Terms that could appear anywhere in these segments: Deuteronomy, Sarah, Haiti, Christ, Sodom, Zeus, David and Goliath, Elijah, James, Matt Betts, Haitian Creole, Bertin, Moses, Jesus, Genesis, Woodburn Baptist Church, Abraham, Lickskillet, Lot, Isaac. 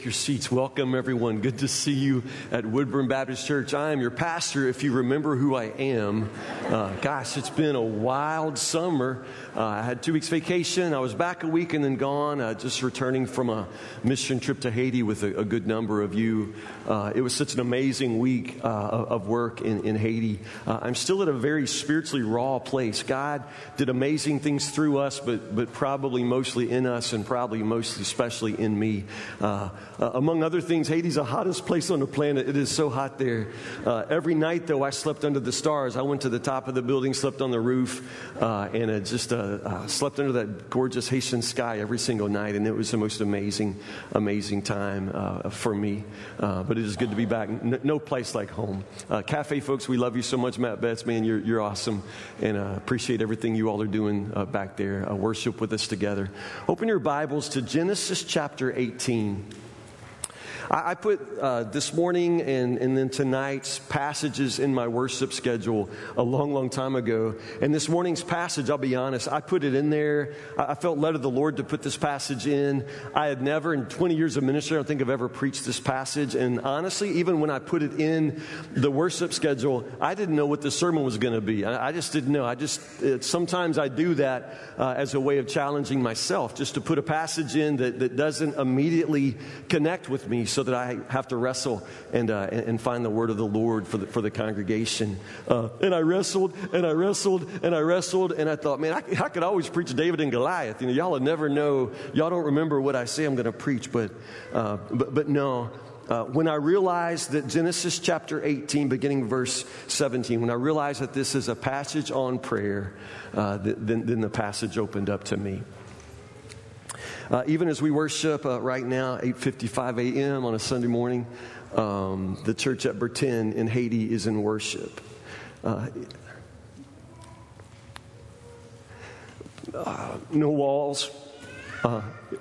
Take your seats. Welcome, everyone. Good to see you at Woodburn Baptist Church. I am your pastor, if you remember who I am. Gosh, it's been a wild summer. I had 2 weeks vacation. I was back a week and then gone, just returning from a mission trip to Haiti with a good number of you. It was such an amazing week of work in Haiti. I'm still at a very spiritually raw place. God did amazing things through us, but probably mostly in us and probably mostly especially in me. Among other things, Haiti's the hottest place on the planet. It is so hot there. Every night, though, I slept under the stars. I went to the top of the building, slept on the roof, and just slept under that gorgeous Haitian sky every single night. And it was the most amazing time for me. But it is good to be back. No place like home. Cafe folks, we love you so much. Matt Betts, man, you're awesome. And appreciate everything you all are doing back there. Worship with us together. Open your Bibles to Genesis chapter 18. I put this morning and then tonight's passages in my worship schedule a long time ago. And this morning's passage, I'll be honest, I put it in there. I felt led of the Lord to put this passage in. I had never, in 20 years of ministry, I don't think I've ever preached this passage. And honestly, even when I put it in the worship schedule, I didn't know what the sermon was going to be. I just didn't know. Sometimes I do that as a way of challenging myself, just to put a passage in that doesn't immediately connect with me. So that I have to wrestle and find the word of the Lord for the congregation. And I wrestled and I wrestled and I wrestled, and I thought, man, I could always preach David and Goliath. You know, y'all will never know. Y'all don't remember what I say I'm going to preach, but no. When I realized that Genesis chapter 18, beginning verse 17, when I realized that this is a passage on prayer, then the passage opened up to me. Even as we worship right now, 8:55 a.m. on a Sunday morning, the church at Bertin in Haiti is in worship. No walls.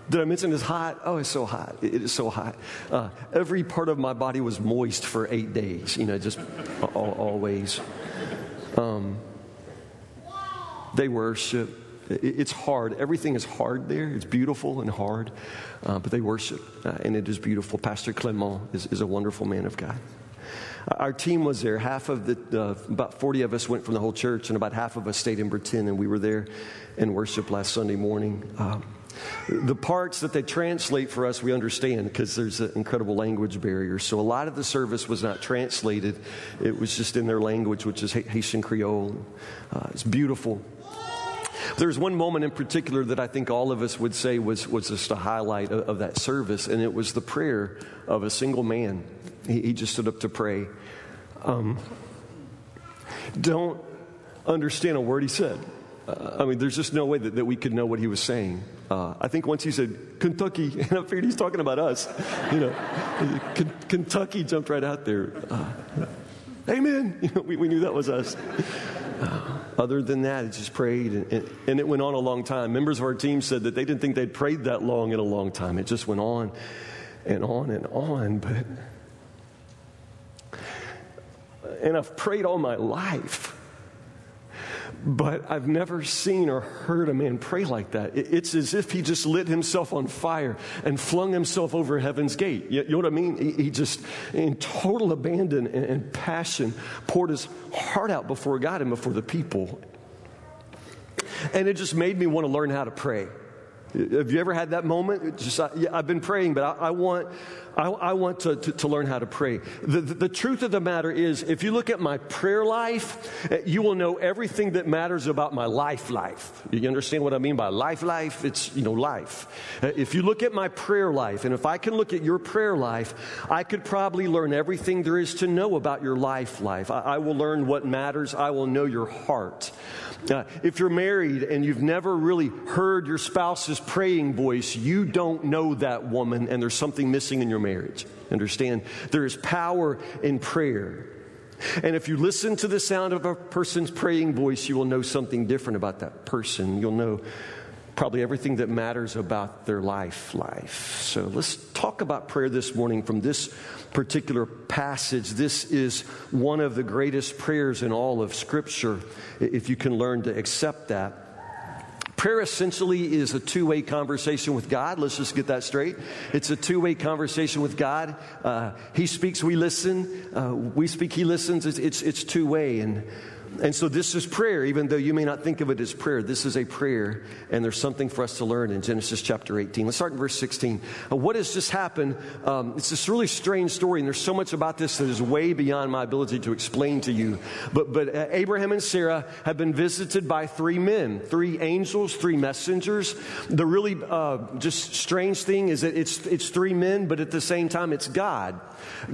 Did I mention it's hot? Oh, it's so hot. It is so hot. Every part of my body was moist for 8 days, you know, just always. They worship. It's hard. Everything is hard there. It's beautiful and hard, but they worship, and it is beautiful. Pastor Clement is a wonderful man of God. Our team was there. Half of about 40 of us went from the whole church, and about half of us stayed in Bertin, and we were there in worship last Sunday morning. The parts that they translate for us, we understand because there's an incredible language barrier. So a lot of the service was not translated. It was just in their language, which is Haitian Creole. It's beautiful. There's one moment in particular that I think all of us would say was just a highlight of that service, and it was the prayer of a single man. He just stood up to pray. Don't understand a word he said. I mean, there's just no way that we could know what he was saying. I think once he said, Kentucky, and I figured he's talking about us. You know, Kentucky jumped right out there. Amen. You know, we knew that was us. Other than that, it just prayed, and it went on a long time. Members of our team said that they didn't think they'd prayed that long in a long time. It just went on and on and on. And I've prayed all my life, but I've never seen or heard a man pray like that. It's as if he just lit himself on fire and flung himself over heaven's gate. You know what I mean? He just, in total abandon and passion, poured his heart out before God and before the people. And it just made me want to learn how to pray. Have you ever had that moment? I've been praying, but I want to learn how to pray. The truth of the matter is, if you look at my prayer life, you will know everything that matters about my life. You understand what I mean by life? It's, you know, life. If you look at my prayer life, and if I can look at your prayer life, I could probably learn everything there is to know about your life. I will learn what matters. I will know your heart. If you're married and you've never really heard your spouse's praying voice, you don't know that woman, and there's something missing in your marriage. Understand? There is power in prayer. And if you listen to the sound of a person's praying voice, you will know something different about that person. You'll know probably everything that matters about their life. So let's talk about prayer this morning from this particular passage. This is one of the greatest prayers in all of Scripture, if you can learn to accept that. Prayer essentially is a two-way conversation with God. Let's just get that straight. It's a two-way conversation with God. He speaks, we listen. We speak, he listens. It's two-way. And so this is prayer, even though you may not think of it as prayer. This is a prayer, and there's something for us to learn in Genesis chapter 18. Let's start in verse 16. What has just happened? It's this really strange story, and there's so much about this that is way beyond my ability to explain to you. But Abraham and Sarah have been visited by three men, three angels, three messengers. The really just strange thing is that it's three men, but at the same time, it's God.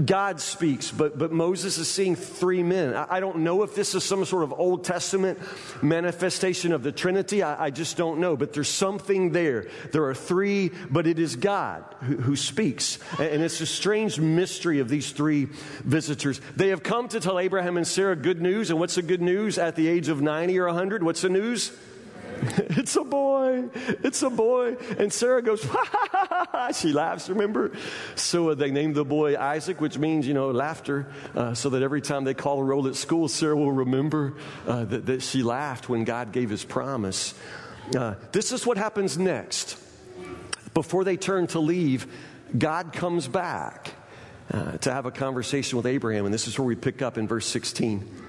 God speaks, but Moses is seeing three men. I don't know if this is some sort of Old Testament manifestation of the Trinity. I just don't know, but there's something there. There are three, but it is God who speaks. And it's a strange mystery of these three visitors. They have come to tell Abraham and Sarah good news. And what's the good news at the age of 90 or 100? What's the news? It's a boy. It's a boy. And Sarah goes, ha, ha, ha, ha. She laughs, remember? So they named the boy Isaac, which means, laughter, so that every time they call a roll at school, Sarah will remember that she laughed when God gave his promise. This is what happens next. Before they turn to leave, God comes back to have a conversation with Abraham. And this is where we pick up in verse 16.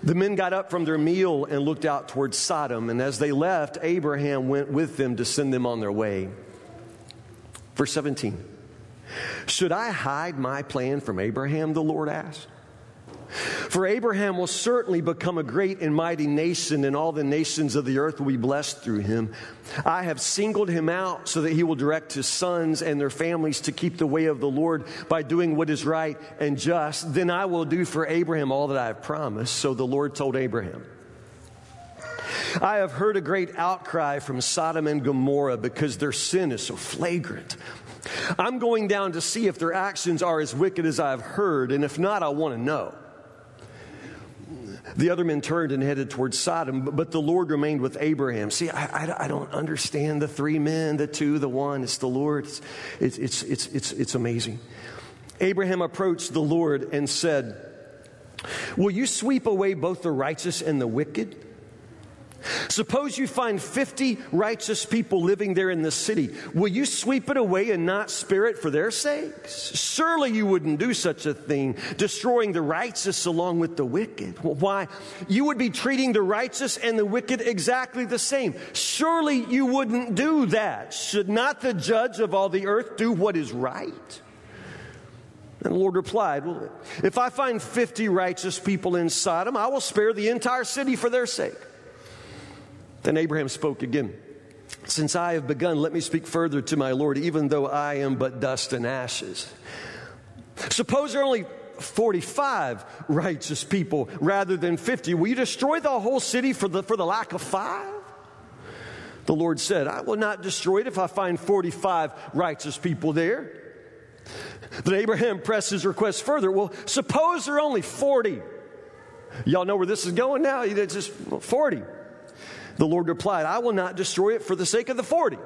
The men got up from their meal and looked out towards Sodom, and as they left, Abraham went with them to send them on their way. Verse 17. Should I hide my plan from Abraham, the Lord asked? For Abraham will certainly become a great and mighty nation, and all the nations of the earth will be blessed through him. I have singled him out so that he will direct his sons and their families to keep the way of the Lord by doing what is right and just. Then I will do for Abraham all that I have promised. So the Lord told Abraham, I have heard a great outcry from Sodom and Gomorrah because their sin is so flagrant. I'm going down to see if their actions are as wicked as I have heard, and if not, I want to know. The other men turned and headed towards Sodom, but the Lord remained with Abraham. See, I don't understand the three men, the two, the one. It's the Lord. It's amazing. Abraham approached the Lord and said, will you sweep away both the righteous and the wicked? Suppose you find 50 righteous people living there in the city. Will you sweep it away and not spare it for their sakes? Surely you wouldn't do such a thing, destroying the righteous along with the wicked. Well, why? You would be treating the righteous and the wicked exactly the same. Surely you wouldn't do that. Should not the judge of all the earth do what is right? And the Lord replied, well, if I find 50 righteous people in Sodom, I will spare the entire city for their sake. Then Abraham spoke again. Since I have begun, let me speak further to my Lord, even though I am but dust and ashes. Suppose there are only 45 righteous people rather than 50. Will you destroy the whole city for the lack of 5? The Lord said, I will not destroy it if I find 45 righteous people there. Then Abraham pressed his request further. Well, suppose there are only 40. Y'all know where this is going now? It's just 40. The Lord replied, I will not destroy it for the sake of the 40.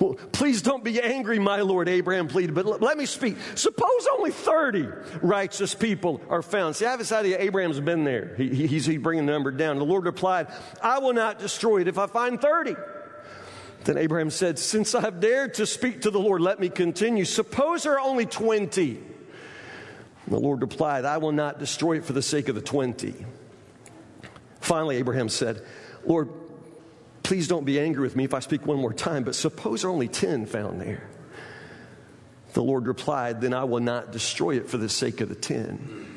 Well, please don't be angry, my Lord, Abraham pleaded, but let me speak. Suppose only 30 righteous people are found. See, I have this idea Abraham's been there. He's bringing the number down. The Lord replied, I will not destroy it if I find 30. Then Abraham said, since I have dared to speak to the Lord, let me continue. Suppose there are only 20. The Lord replied, I will not destroy it for the sake of the 20. Finally, Abraham said, Lord, please don't be angry with me if I speak one more time, but suppose there are only 10 found there. The Lord replied, then I will not destroy it for the sake of the 10.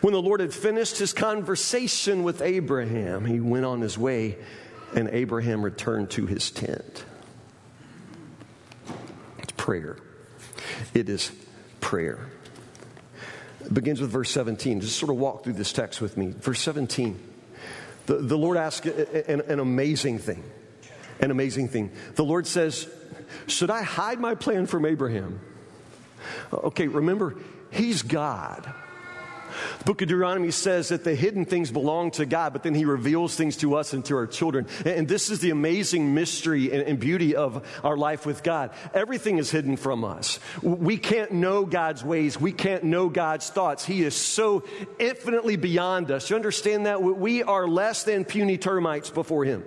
When the Lord had finished his conversation with Abraham, he went on his way, and Abraham returned to his tent. It's prayer. It is prayer. It begins with verse 17. Just sort of walk through this text with me. Verse 17. The Lord asks an amazing thing, an amazing thing. The Lord says, should I hide my plan from Abraham? Okay, remember, he's God. book of Deuteronomy says that the hidden things belong to God, but then he reveals things to us and to our children. And this is the amazing mystery and beauty of our life with God. Everything is hidden from us. We can't know God's ways. We can't know God's thoughts. He is so infinitely beyond us. You understand that? We are less than puny termites before him.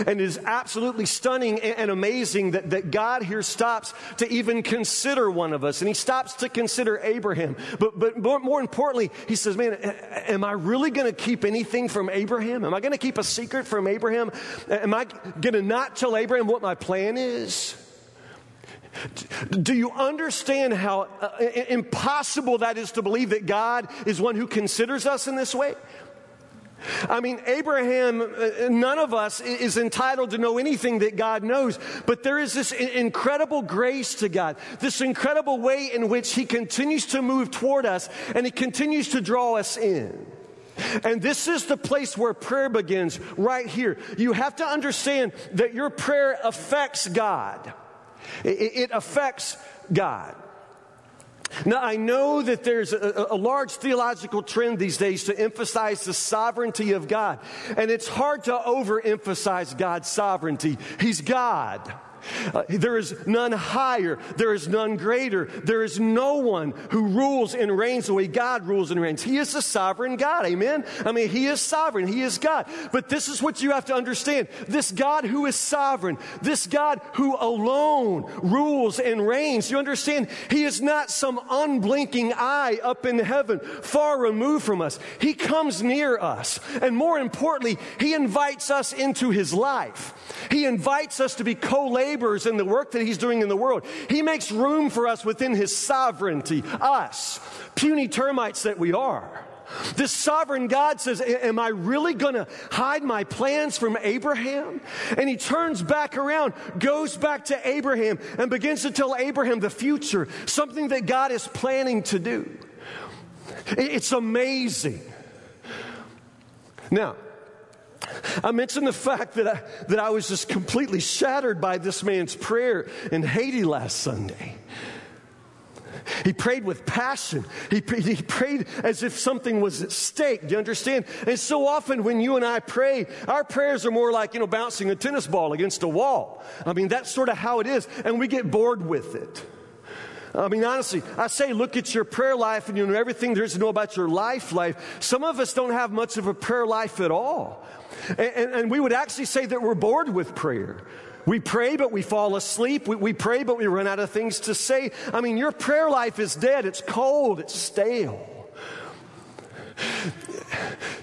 And it is absolutely stunning and amazing that God here stops to even consider one of us. And he stops to consider Abraham. But more importantly, he says, man, am I really going to keep anything from Abraham? Am I going to keep a secret from Abraham? Am I going to not tell Abraham what my plan is? Do you understand how impossible that is to believe that God is one who considers us in this way? I mean, Abraham, none of us is entitled to know anything that God knows, but there is this incredible grace to God, this incredible way in which he continues to move toward us, and he continues to draw us in. And this is the place where prayer begins, right here. You have to understand that your prayer affects God. It affects God. Now, I know that there's a large theological trend these days to emphasize the sovereignty of God. And it's hard to overemphasize God's sovereignty. He's God. There is none higher. There is none greater. There is no one who rules and reigns the way God rules and reigns. He is the sovereign God. Amen? I mean, he is sovereign. He is God. But this is what you have to understand. This God who is sovereign, this God who alone rules and reigns, you understand, he is not some unblinking eye up in heaven, far removed from us. He comes near us. And more importantly, he invites us into his life. He invites us to be co-laborers in the work that he's doing in the world. He makes room for us within his sovereignty, us, puny termites that we are. This sovereign God says, am I really going to hide my plans from Abraham? And he turns back around, goes back to Abraham, and begins to tell Abraham the future, something that God is planning to do. It's amazing. Now, I mentioned the fact that I was just completely shattered by this man's prayer in Haiti last Sunday. He prayed with passion. He prayed as if something was at stake. Do you understand? And so often when you and I pray, our prayers are more like, bouncing a tennis ball against a wall. I mean, that's sort of how it is, and we get bored with it. I mean, honestly, I say look at your prayer life and everything there is to know about your life. Some of us don't have much of a prayer life at all. And we would actually say that we're bored with prayer. We pray, but we fall asleep. We pray, but we run out of things to say. I mean, your prayer life is dead. It's cold. It's stale.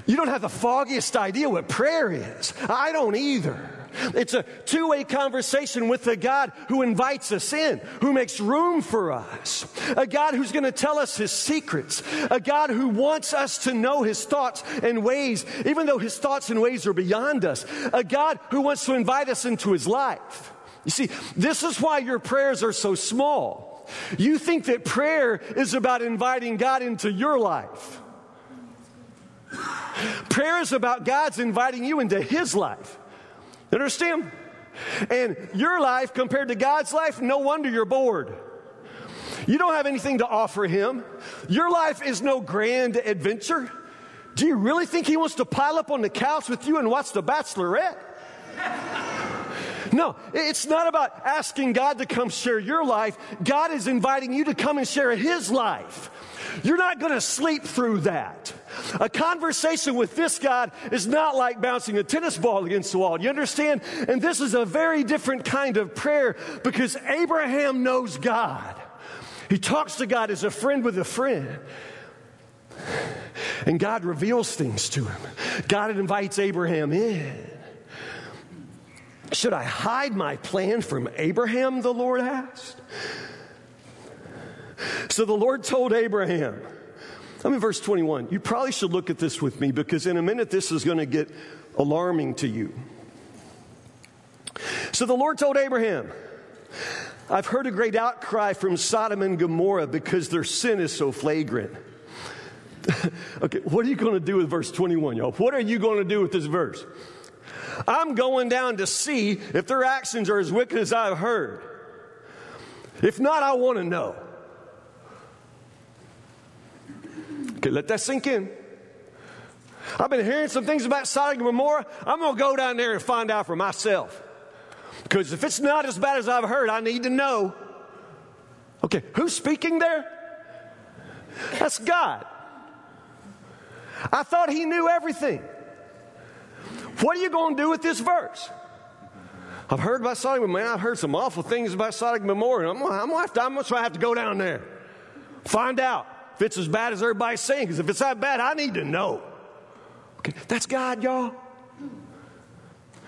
You don't have the foggiest idea what prayer is. I don't either. It's a two-way conversation with a God who invites us in, who makes room for us, a God who's going to tell us his secrets, a God who wants us to know his thoughts and ways, even though his thoughts and ways are beyond us, a God who wants to invite us into his life. You see, this is why your prayers are so small. You think that prayer is about inviting God into your life. Prayer is about God's inviting you into his life. Understand? And your life compared to God's life, no wonder you're bored. You don't have anything to offer him. Your life is no grand adventure. Do you really think he wants to pile up on the couch with you and watch The Bachelorette? No, it's not about asking God to come share your life. God is inviting you to come and share his life. You're not going to sleep through that. A conversation with this God is not like bouncing a tennis ball against the wall. Do you understand? And this is a very different kind of prayer because Abraham knows God. He talks to God as a friend with a friend. And God reveals things to him. God invites Abraham in. Should I hide my plan from Abraham, the Lord asked? So the Lord told Abraham, I'm in verse 21. You probably should look at this with me because in a minute this is going to get alarming to you. So the Lord told Abraham, I've heard a great outcry from Sodom and Gomorrah because their sin is so flagrant. Okay, what are you going to do with verse 21, y'all? What are you going to do with this verse? I'm going down to see if their actions are as wicked as I've heard. If not, I want to know. Okay, let that sink in. I've been hearing some things about Sodom and Gomorrah. I'm going to go down there and find out for myself. Because if it's not as bad as I've heard, I need to know. Okay, who's speaking there? That's God. I thought he knew everything. What are you going to do with this verse? I've heard about Sodom and Gomorrah. I've heard some awful things about Sodom and Gomorrah. I'm going to have to go down there. Find out if it's as bad as everybody's saying. Because if it's that bad, I need to know. Okay, that's God, y'all.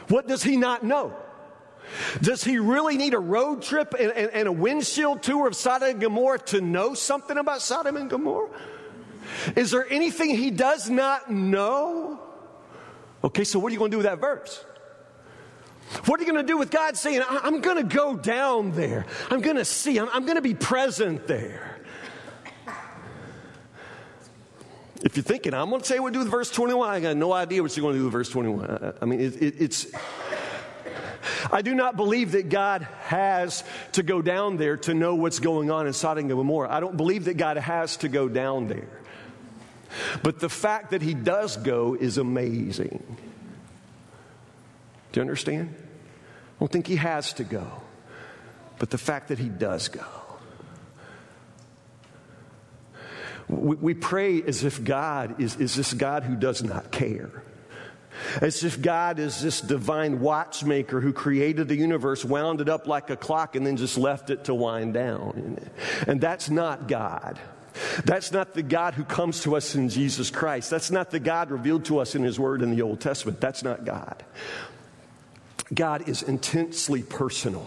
What does he not know? Does he really need a road trip and a windshield tour of Sodom and Gomorrah to know something about Sodom and Gomorrah? Is there anything he does not know? Okay, so what are you going to do with that verse? What are you going to do with God saying, I'm going to go down there. I'm going to see. I'm going to be present there. If you're thinking, I'm going to tell you what to do with verse 21, I got no idea what you're going to do with verse 21. I mean, it's... I do not believe that God has to go down there to know what's going on in Sodom and Gomorrah. I don't believe that God has to go down there. But the fact that he does go is amazing. Do you understand? I don't think he has to go. But the fact that he does go. We pray as if God is this God who does not care. As if God is this divine watchmaker who created the universe, wound it up like a clock, and then just left it to wind down. And that's not God. That's not the God who comes to us in Jesus Christ. That's not the God revealed to us in His Word in the Old Testament. That's not God. God is intensely personal.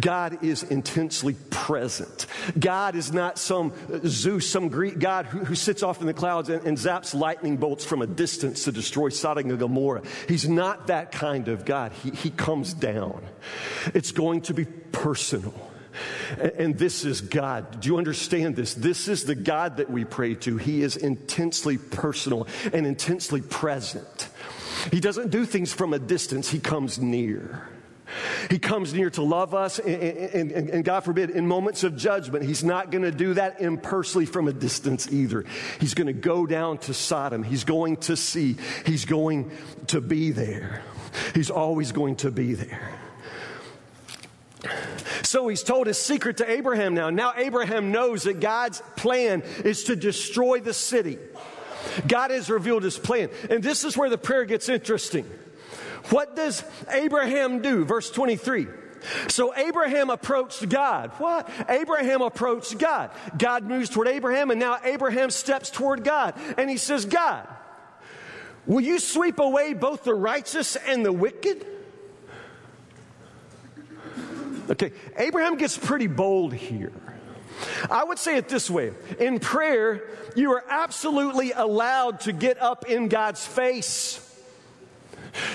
God is intensely present. God is not some Zeus, some Greek God who sits off in the clouds and zaps lightning bolts from a distance to destroy Sodom and Gomorrah. He's not that kind of God. He comes down. It's going to be personal. And this is God. Do you understand this? This is the God that we pray to. He is intensely personal and intensely present. He doesn't do things from a distance. He comes near. He comes near to love us, and God forbid, in moments of judgment, he's not going to do that impersonally from a distance either. He's going to go down to Sodom. He's going to see. He's going to be there. He's always going to be there. So he's told his secret to Abraham now. Now Abraham knows that God's plan is to destroy the city. God has revealed his plan. And this is where the prayer gets interesting. What does Abraham do? Verse 23. So Abraham approached God. What? Abraham approached God. God moves toward Abraham, and now Abraham steps toward God. And he says, God, will you sweep away both the righteous and the wicked? Okay, Abraham gets pretty bold here. I would say it this way. In prayer, you are absolutely allowed to get up in God's face.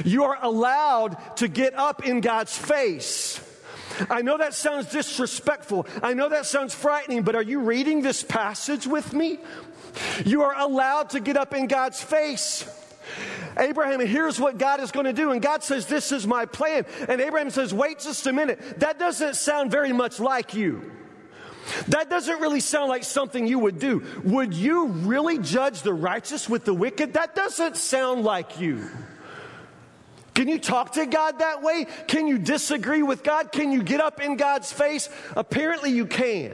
You are allowed to get up in God's face. I know that sounds disrespectful. I know that sounds frightening, but are you reading this passage with me? You are allowed to get up in God's face. Abraham hears what God is going to do, and God says, this is my plan. And Abraham says, wait just a minute. That doesn't sound very much like you. That doesn't really sound like something you would do. Would you really judge the righteous with the wicked? That doesn't sound like you. Can you talk to God that way? Can you disagree with God? Can you get up in God's face? Apparently you can.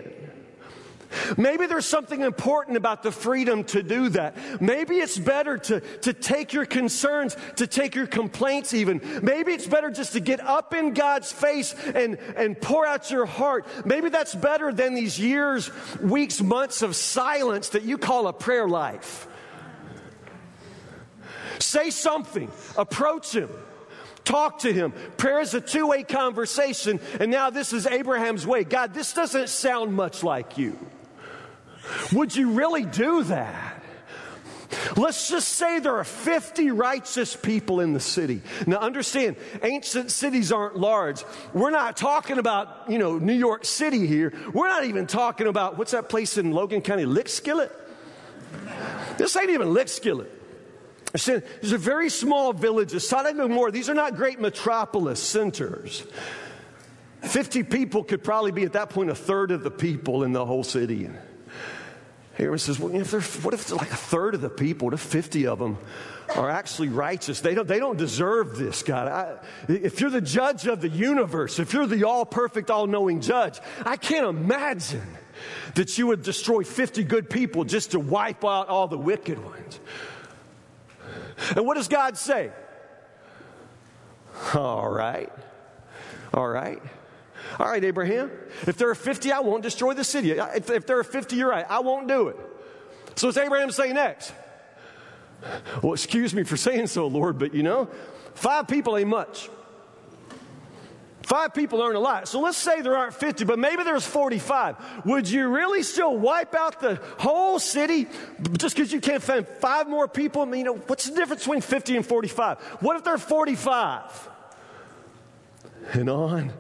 Maybe there's something important about the freedom to do that. Maybe it's better to take your concerns, to take your complaints even. Maybe it's better just to get up in God's face and pour out your heart. Maybe that's better than these years, weeks, months of silence that you call a prayer life. Say something. Approach him. Talk to him. Prayer is a two-way conversation. And now this is Abraham's way. God, this doesn't sound much like you. Would you really do that? Let's just say there are 50 righteous people in the city. Now understand, ancient cities aren't large. We're not talking about, New York City here. We're not even talking about, what's that place in Logan County, Lickskillet? This ain't even Lickskillet. There's a very small village, Sodom and Gomorrah. These are not great metropolis centers. 50 people could probably be at that point a third of the people in the whole city. Here it says, well, what if it's like a third of the people, what if 50 of them are actually righteous? They don't deserve this, God. If you're the judge of the universe, if you're the all-perfect, all-knowing judge, I can't imagine that you would destroy 50 good people just to wipe out all the wicked ones. And what does God say? All right, Abraham, if there are 50, I won't destroy the city. If there are 50, you're right, I won't do it. So what's Abraham say next? Well, excuse me for saying so, Lord, but 5 people ain't much. 5 people aren't a lot. So let's say there aren't 50, but maybe there's 45. Would you really still wipe out the whole city just because you can't find 5 more people? I mean, what's the difference between 50 and 45? What if there are 45? And on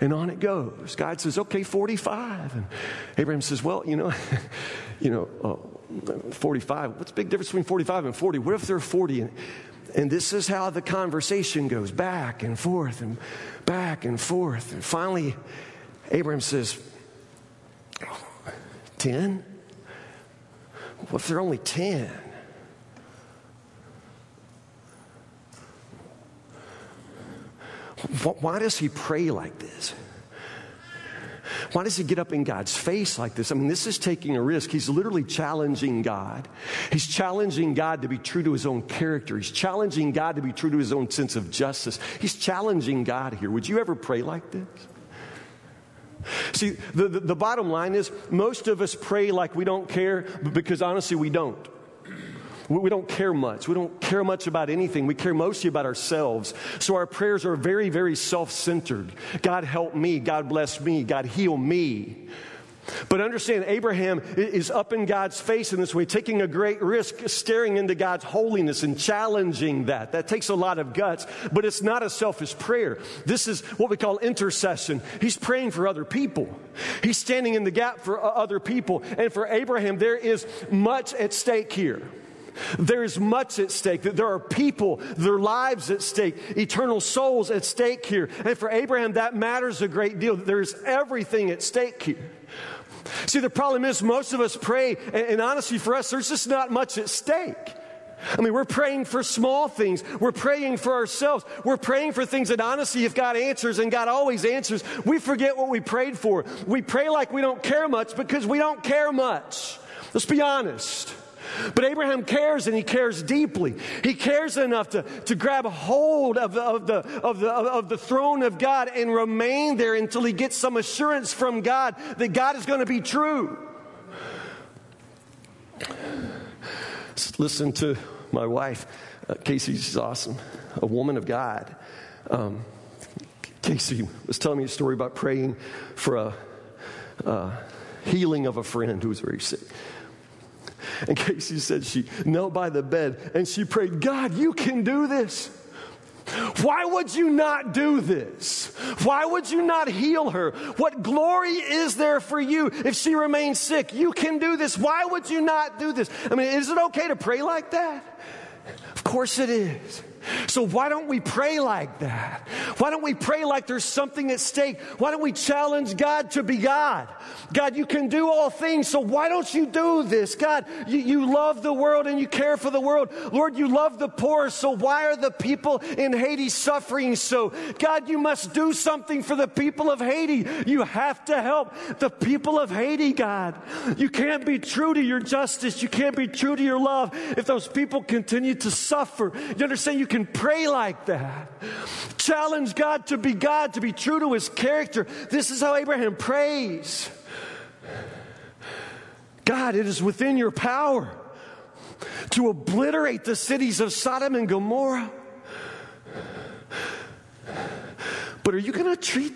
it goes. God says, okay, 45. And Abraham says, well, 45. What's the big difference between 45 and 40? What if there are 40? And this is how the conversation goes, back and forth and back and forth. And finally, Abraham says, 10? What if there are only 10? Why does he pray like this? Why does he get up in God's face like this? I mean, this is taking a risk. He's literally challenging God. He's challenging God to be true to his own character. He's challenging God to be true to his own sense of justice. He's challenging God here. Would you ever pray like this? See, the bottom line is most of us pray like we don't care because honestly we don't. We don't care much. We don't care much about anything. We care mostly about ourselves. So our prayers are very, very self-centered. God help me. God bless me. God heal me. But understand, Abraham is up in God's face in this way, taking a great risk, staring into God's holiness and challenging that. That takes a lot of guts, but it's not a selfish prayer. This is what we call intercession. He's praying for other people. He's standing in the gap for other people. And for Abraham, there is much at stake here. There is much at stake. There are people, their lives at stake, eternal souls at stake here. And for Abraham, that matters a great deal. There's everything at stake here. See, the problem is most of us pray, and honestly for us, there's just not much at stake. I mean, we're praying for small things. We're praying for ourselves. We're praying for things that honestly, if God answers, and God always answers, we forget what we prayed for. We pray like we don't care much because we don't care much. Let's be honest. But Abraham cares, and he cares deeply. He cares enough to grab hold of the throne of God and remain there until he gets some assurance from God that God is going to be true. Listen to my wife, Casey. She's awesome, a woman of God. Casey was telling me a story about praying for a healing of a friend who was very sick. And Casey said she knelt by the bed and she prayed, God, you can do this. Why would you not do this? Why would you not heal her? What glory is there for you if she remains sick? You can do this. Why would you not do this? I mean, is it okay to pray like that? Of course it is. So why don't we pray like that? Why don't we pray like there's something at stake? Why don't we challenge God to be God? God, you can do all things, so why don't you do this? God, you love the world and you care for the world. Lord, you love the poor, so why are the people in Haiti suffering so? God, you must do something for the people of Haiti. You have to help the people of Haiti, God. You can't be true to your justice. You can't be true to your love if those people continue to suffer. You understand? You can pray like that. Challenge God to be God, to be true to his character. This is how Abraham prays. God, it is within your power to obliterate the cities of Sodom and Gomorrah. But are you going to treat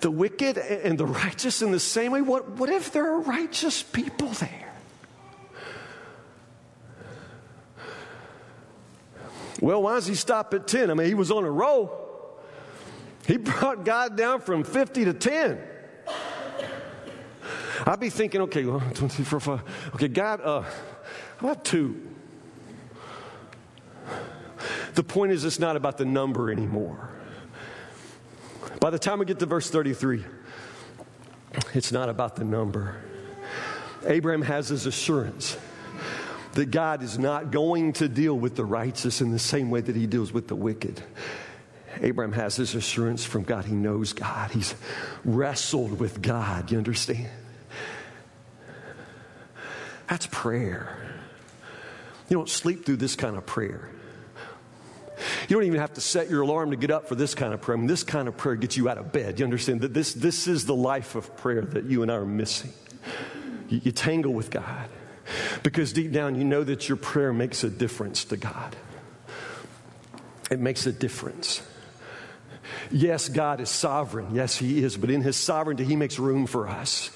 the wicked and the righteous in the same way? What if there are righteous people there? Well, why does he stop at 10? I mean, he was on a roll. He brought God down from 50 to 10. I'd be thinking, okay, well, 24, 5. Okay, God, how about 2? The point is, it's not about the number anymore. By the time we get to verse 33, it's not about the number. Abraham has his assurance that God is not going to deal with the righteous in the same way that he deals with the wicked. Abraham has his assurance from God. He knows God. He's wrestled with God. You understand? That's prayer. You don't sleep through this kind of prayer. You don't even have to set your alarm to get up for this kind of prayer. I mean, this kind of prayer gets you out of bed. You understand that this is the life of prayer that you and I are missing. You tangle with God because deep down you know that your prayer makes a difference to God. It makes a difference. Yes, God is sovereign. Yes, he is. But in his sovereignty, he makes room for us.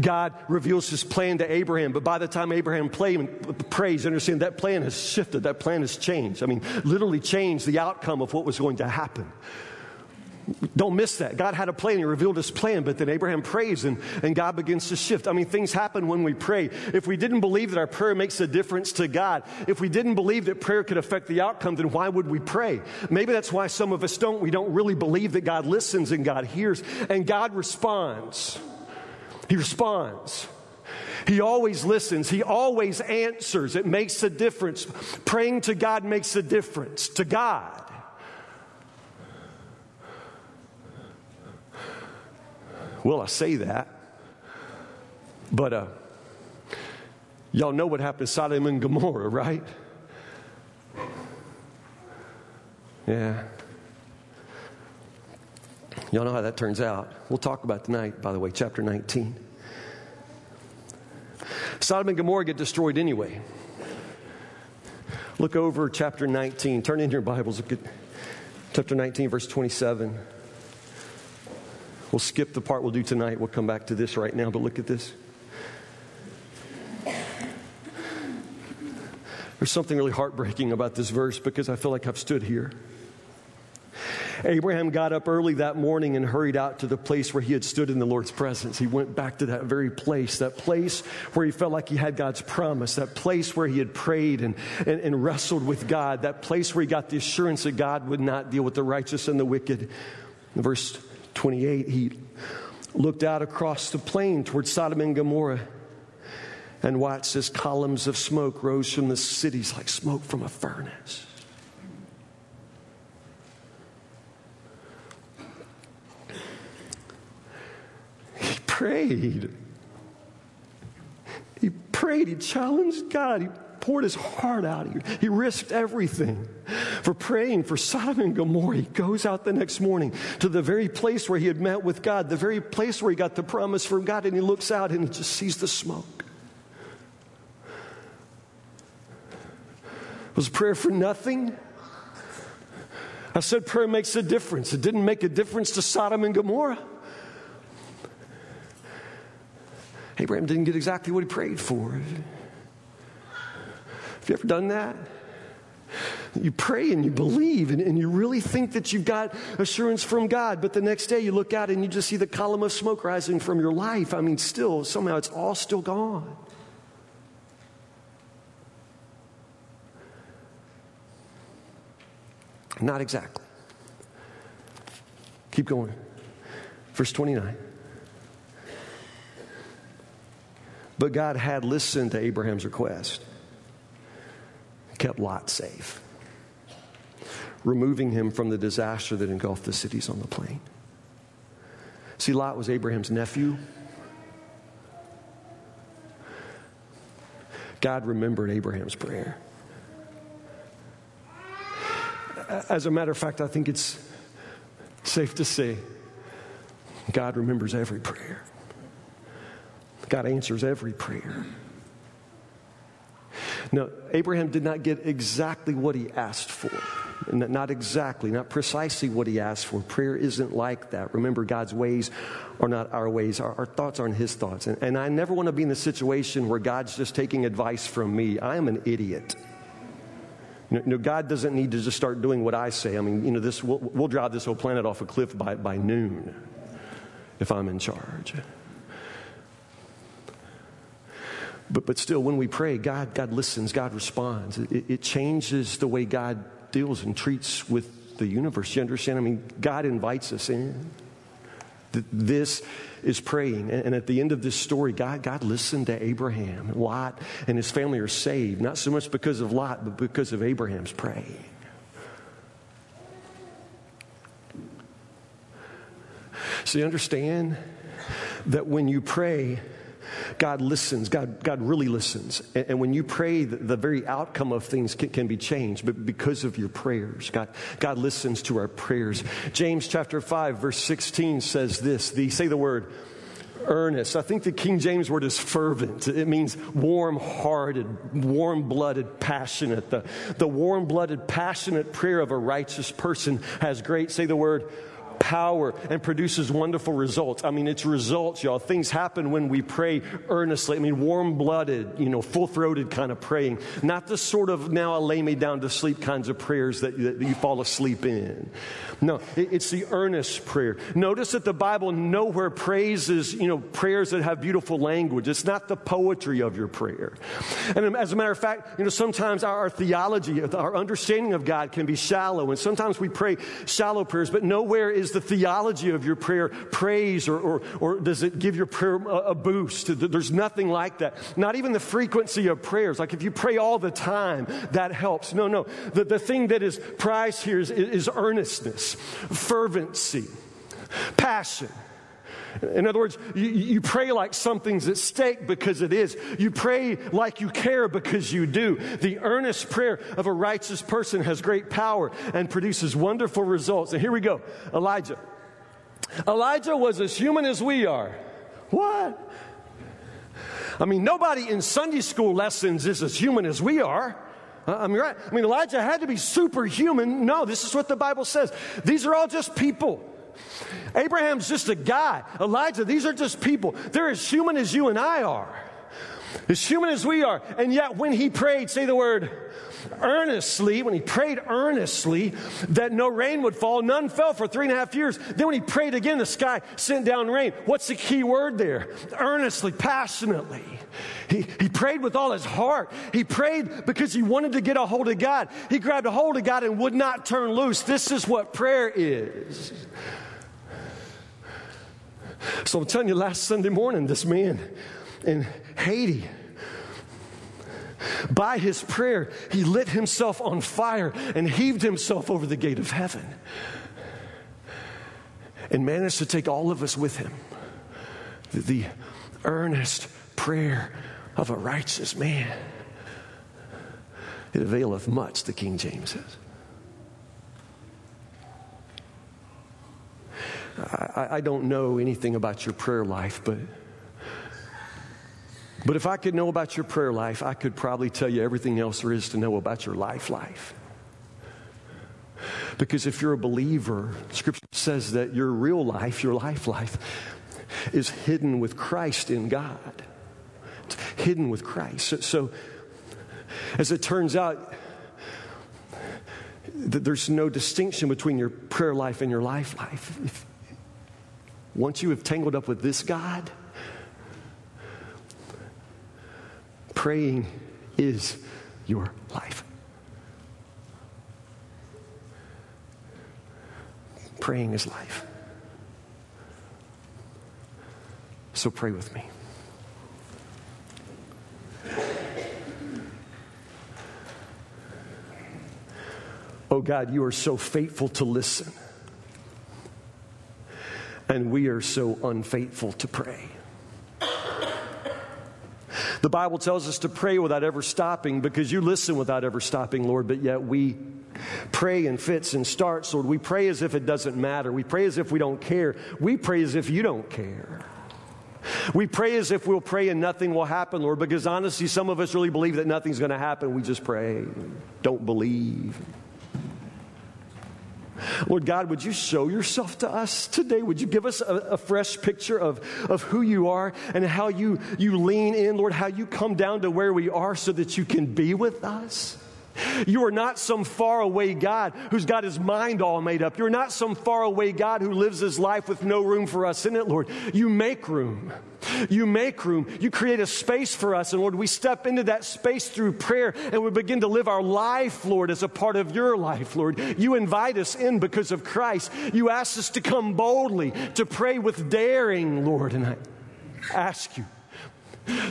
God reveals his plan to Abraham, but by the time Abraham prays, understand that plan has shifted. That plan has changed. I mean, literally changed the outcome of what was going to happen. Don't miss that. God had a plan. He revealed his plan, but then Abraham prays and God begins to shift. I mean, things happen when we pray. If we didn't believe that our prayer makes a difference to God, if we didn't believe that prayer could affect the outcome, then why would we pray? Maybe that's why some of us don't. We don't really believe that God listens and God hears and God responds. He responds. He always listens. He always answers. It makes a difference. Praying to God makes a difference to God. Well, I say that, but y'all know what happened to Sodom and Gomorrah, right? Yeah. Y'all know how that turns out. We'll talk about tonight, by the way, chapter 19. Sodom and Gomorrah get destroyed anyway. Look over chapter 19. Turn in your Bibles. Look at chapter 19, verse 27. We'll skip the part we'll do tonight. We'll come back to this right now, but look at this. There's something really heartbreaking about this verse because I feel like I've stood here. Abraham got up early that morning and hurried out to the place where he had stood in the Lord's presence. He went back to that very place, that place where he felt like he had God's promise, that place where he had prayed and wrestled with God, that place where he got the assurance that God would not deal with the righteous and the wicked. In verse 28, he looked out across the plain towards Sodom and Gomorrah and watched as columns of smoke rose from the cities like smoke from a furnace. He prayed. He challenged God. He poured his heart out. He risked everything for praying for Sodom and Gomorrah. He goes out the next morning to the very place where he had met with God, the very place where he got the promise from God, and he looks out and he just sees the smoke. It was prayer for nothing. I said prayer makes a difference. It didn't make a difference to Sodom and Gomorrah. Abraham didn't get exactly what he prayed for. Have you ever done that? You pray and you believe and you really think that you've got assurance from God, but the next day you look out and you just see the column of smoke rising from your life. I mean, still, somehow it's all still gone. Not exactly. Keep going. Verse 29. But God had listened to Abraham's request, kept Lot safe, removing him from the disaster that engulfed the cities on the plain. See, Lot was Abraham's nephew. God remembered Abraham's prayer. As a matter of fact, I think it's safe to say God remembers every prayer. God answers every prayer. Now, Abraham did not get exactly what he asked for. Not exactly, not precisely what he asked for. Prayer isn't like that. Remember, God's ways are not our ways. Our thoughts aren't his thoughts. And I never want to be in the situation where God's just taking advice from me. I am an idiot. No, God doesn't need to just start doing what I say. I mean, this we'll drive this whole planet off a cliff by noon if I'm in charge. But still, when we pray, God listens, God responds. It changes the way God deals and treats with the universe. You understand? I mean, God invites us in. This is praying. And at the end of this story, God listened to Abraham. Lot and his family are saved, not so much because of Lot, but because of Abraham's praying. So you understand that when you pray, God listens. God really listens. And when you pray, the very outcome of things can be changed, but because of your prayers. God listens to our prayers. James chapter 5, verse 16 says this. Say the word earnest. I think the King James word is fervent. It means warm-hearted, warm-blooded, passionate. The warm-blooded, passionate prayer of a righteous person has great, say the word, power and produces wonderful results. I mean, it's results, y'all. Things happen when we pray earnestly. I mean, warm-blooded, full-throated kind of praying. Not the sort of, now I'll lay me down to sleep kinds of prayers that you fall asleep in. No, it's the earnest prayer. Notice that the Bible nowhere praises, prayers that have beautiful language. It's not the poetry of your prayer. And as a matter of fact, sometimes our theology, our understanding of God can be shallow. And sometimes we pray shallow prayers, but nowhere is the theology of your prayer praise or does it give your prayer a boost? There's nothing like that. Not even the frequency of prayers. Like if you pray all the time, that helps. No. The thing that is prized here is earnestness, fervency, passion. In other words, you pray like something's at stake because it is. You pray like you care because you do. The earnest prayer of a righteous person has great power and produces wonderful results. And here we go. Elijah. Elijah was as human as we are. What? I mean, nobody in Sunday school lessons is as human as we are. Right. I mean, Elijah had to be superhuman. No, this is what the Bible says. These are all just people. Abraham's just a guy. Elijah, these are just people. They're as human as you and I are. As human as we are. And yet when he prayed, say the word earnestly, when he prayed earnestly that no rain would fall, none fell for 3.5 years. Then when he prayed again, the sky sent down rain. What's the key word there? Earnestly, passionately. He prayed with all his heart. He prayed because he wanted to get a hold of God. He grabbed a hold of God and would not turn loose. This is what prayer is. So I'm telling you, last Sunday morning, this man in Haiti, by his prayer, he lit himself on fire and heaved himself over the gate of heaven and managed to take all of us with him. The earnest prayer of a righteous man. It availeth much, the King James says. I don't know anything about your prayer life, but if I could know about your prayer life, I could probably tell you everything else there is to know about your life. Because if you're a believer, Scripture says that your real life, your life, is hidden with Christ in God. It's hidden with Christ. So as it turns out, there's no distinction between your prayer life and your life. Once you have tangled up with this God, praying is your life. Praying is life. So pray with me. Oh God, you are so faithful to listen. And we are so unfaithful to pray. The Bible tells us to pray without ever stopping because you listen without ever stopping, Lord, but yet we pray in fits and starts, Lord. We pray as if it doesn't matter. We pray as if we don't care. We pray as if you don't care. We pray as if we'll pray and nothing will happen, Lord, because honestly, some of us really believe that nothing's going to happen. We just pray. Don't believe. Lord God, would you show yourself to us today? Would you give us a fresh picture of who you are and how you lean in, Lord, how you come down to where we are so that you can be with us? You are not some faraway God who's got his mind all made up. You're not some faraway God who lives his life with no room for us in it, Lord. You make room. You make room. You create a space for us. And Lord, we step into that space through prayer and we begin to live our life, Lord, as a part of your life, Lord. You invite us in because of Christ. You ask us to come boldly, to pray with daring, Lord. And I ask you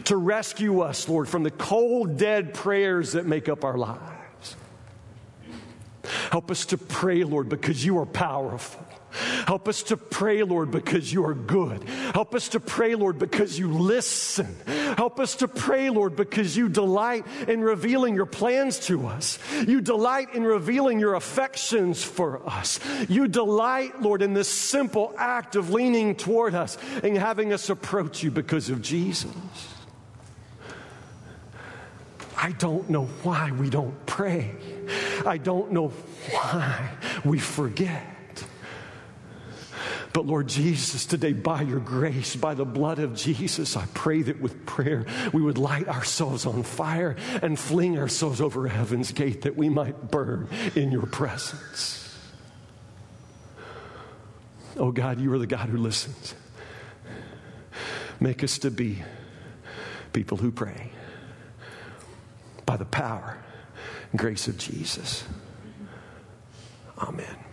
to rescue us, Lord, from the cold, dead prayers that make up our lives. Help us to pray, Lord, because you are powerful. Help us to pray, Lord, because you are good. Help us to pray, Lord, because you listen. Help us to pray, Lord, because you delight in revealing your plans to us. You delight in revealing your affections for us. You delight, Lord, in this simple act of leaning toward us and having us approach you because of Jesus. I don't know why we don't pray. I don't know why we forget. But Lord Jesus, today by your grace, by the blood of Jesus, I pray that with prayer we would light ourselves on fire and fling ourselves over heaven's gate that we might burn in your presence. Oh God, you are the God who listens. Make us to be people who pray by the power and grace of Jesus. Amen.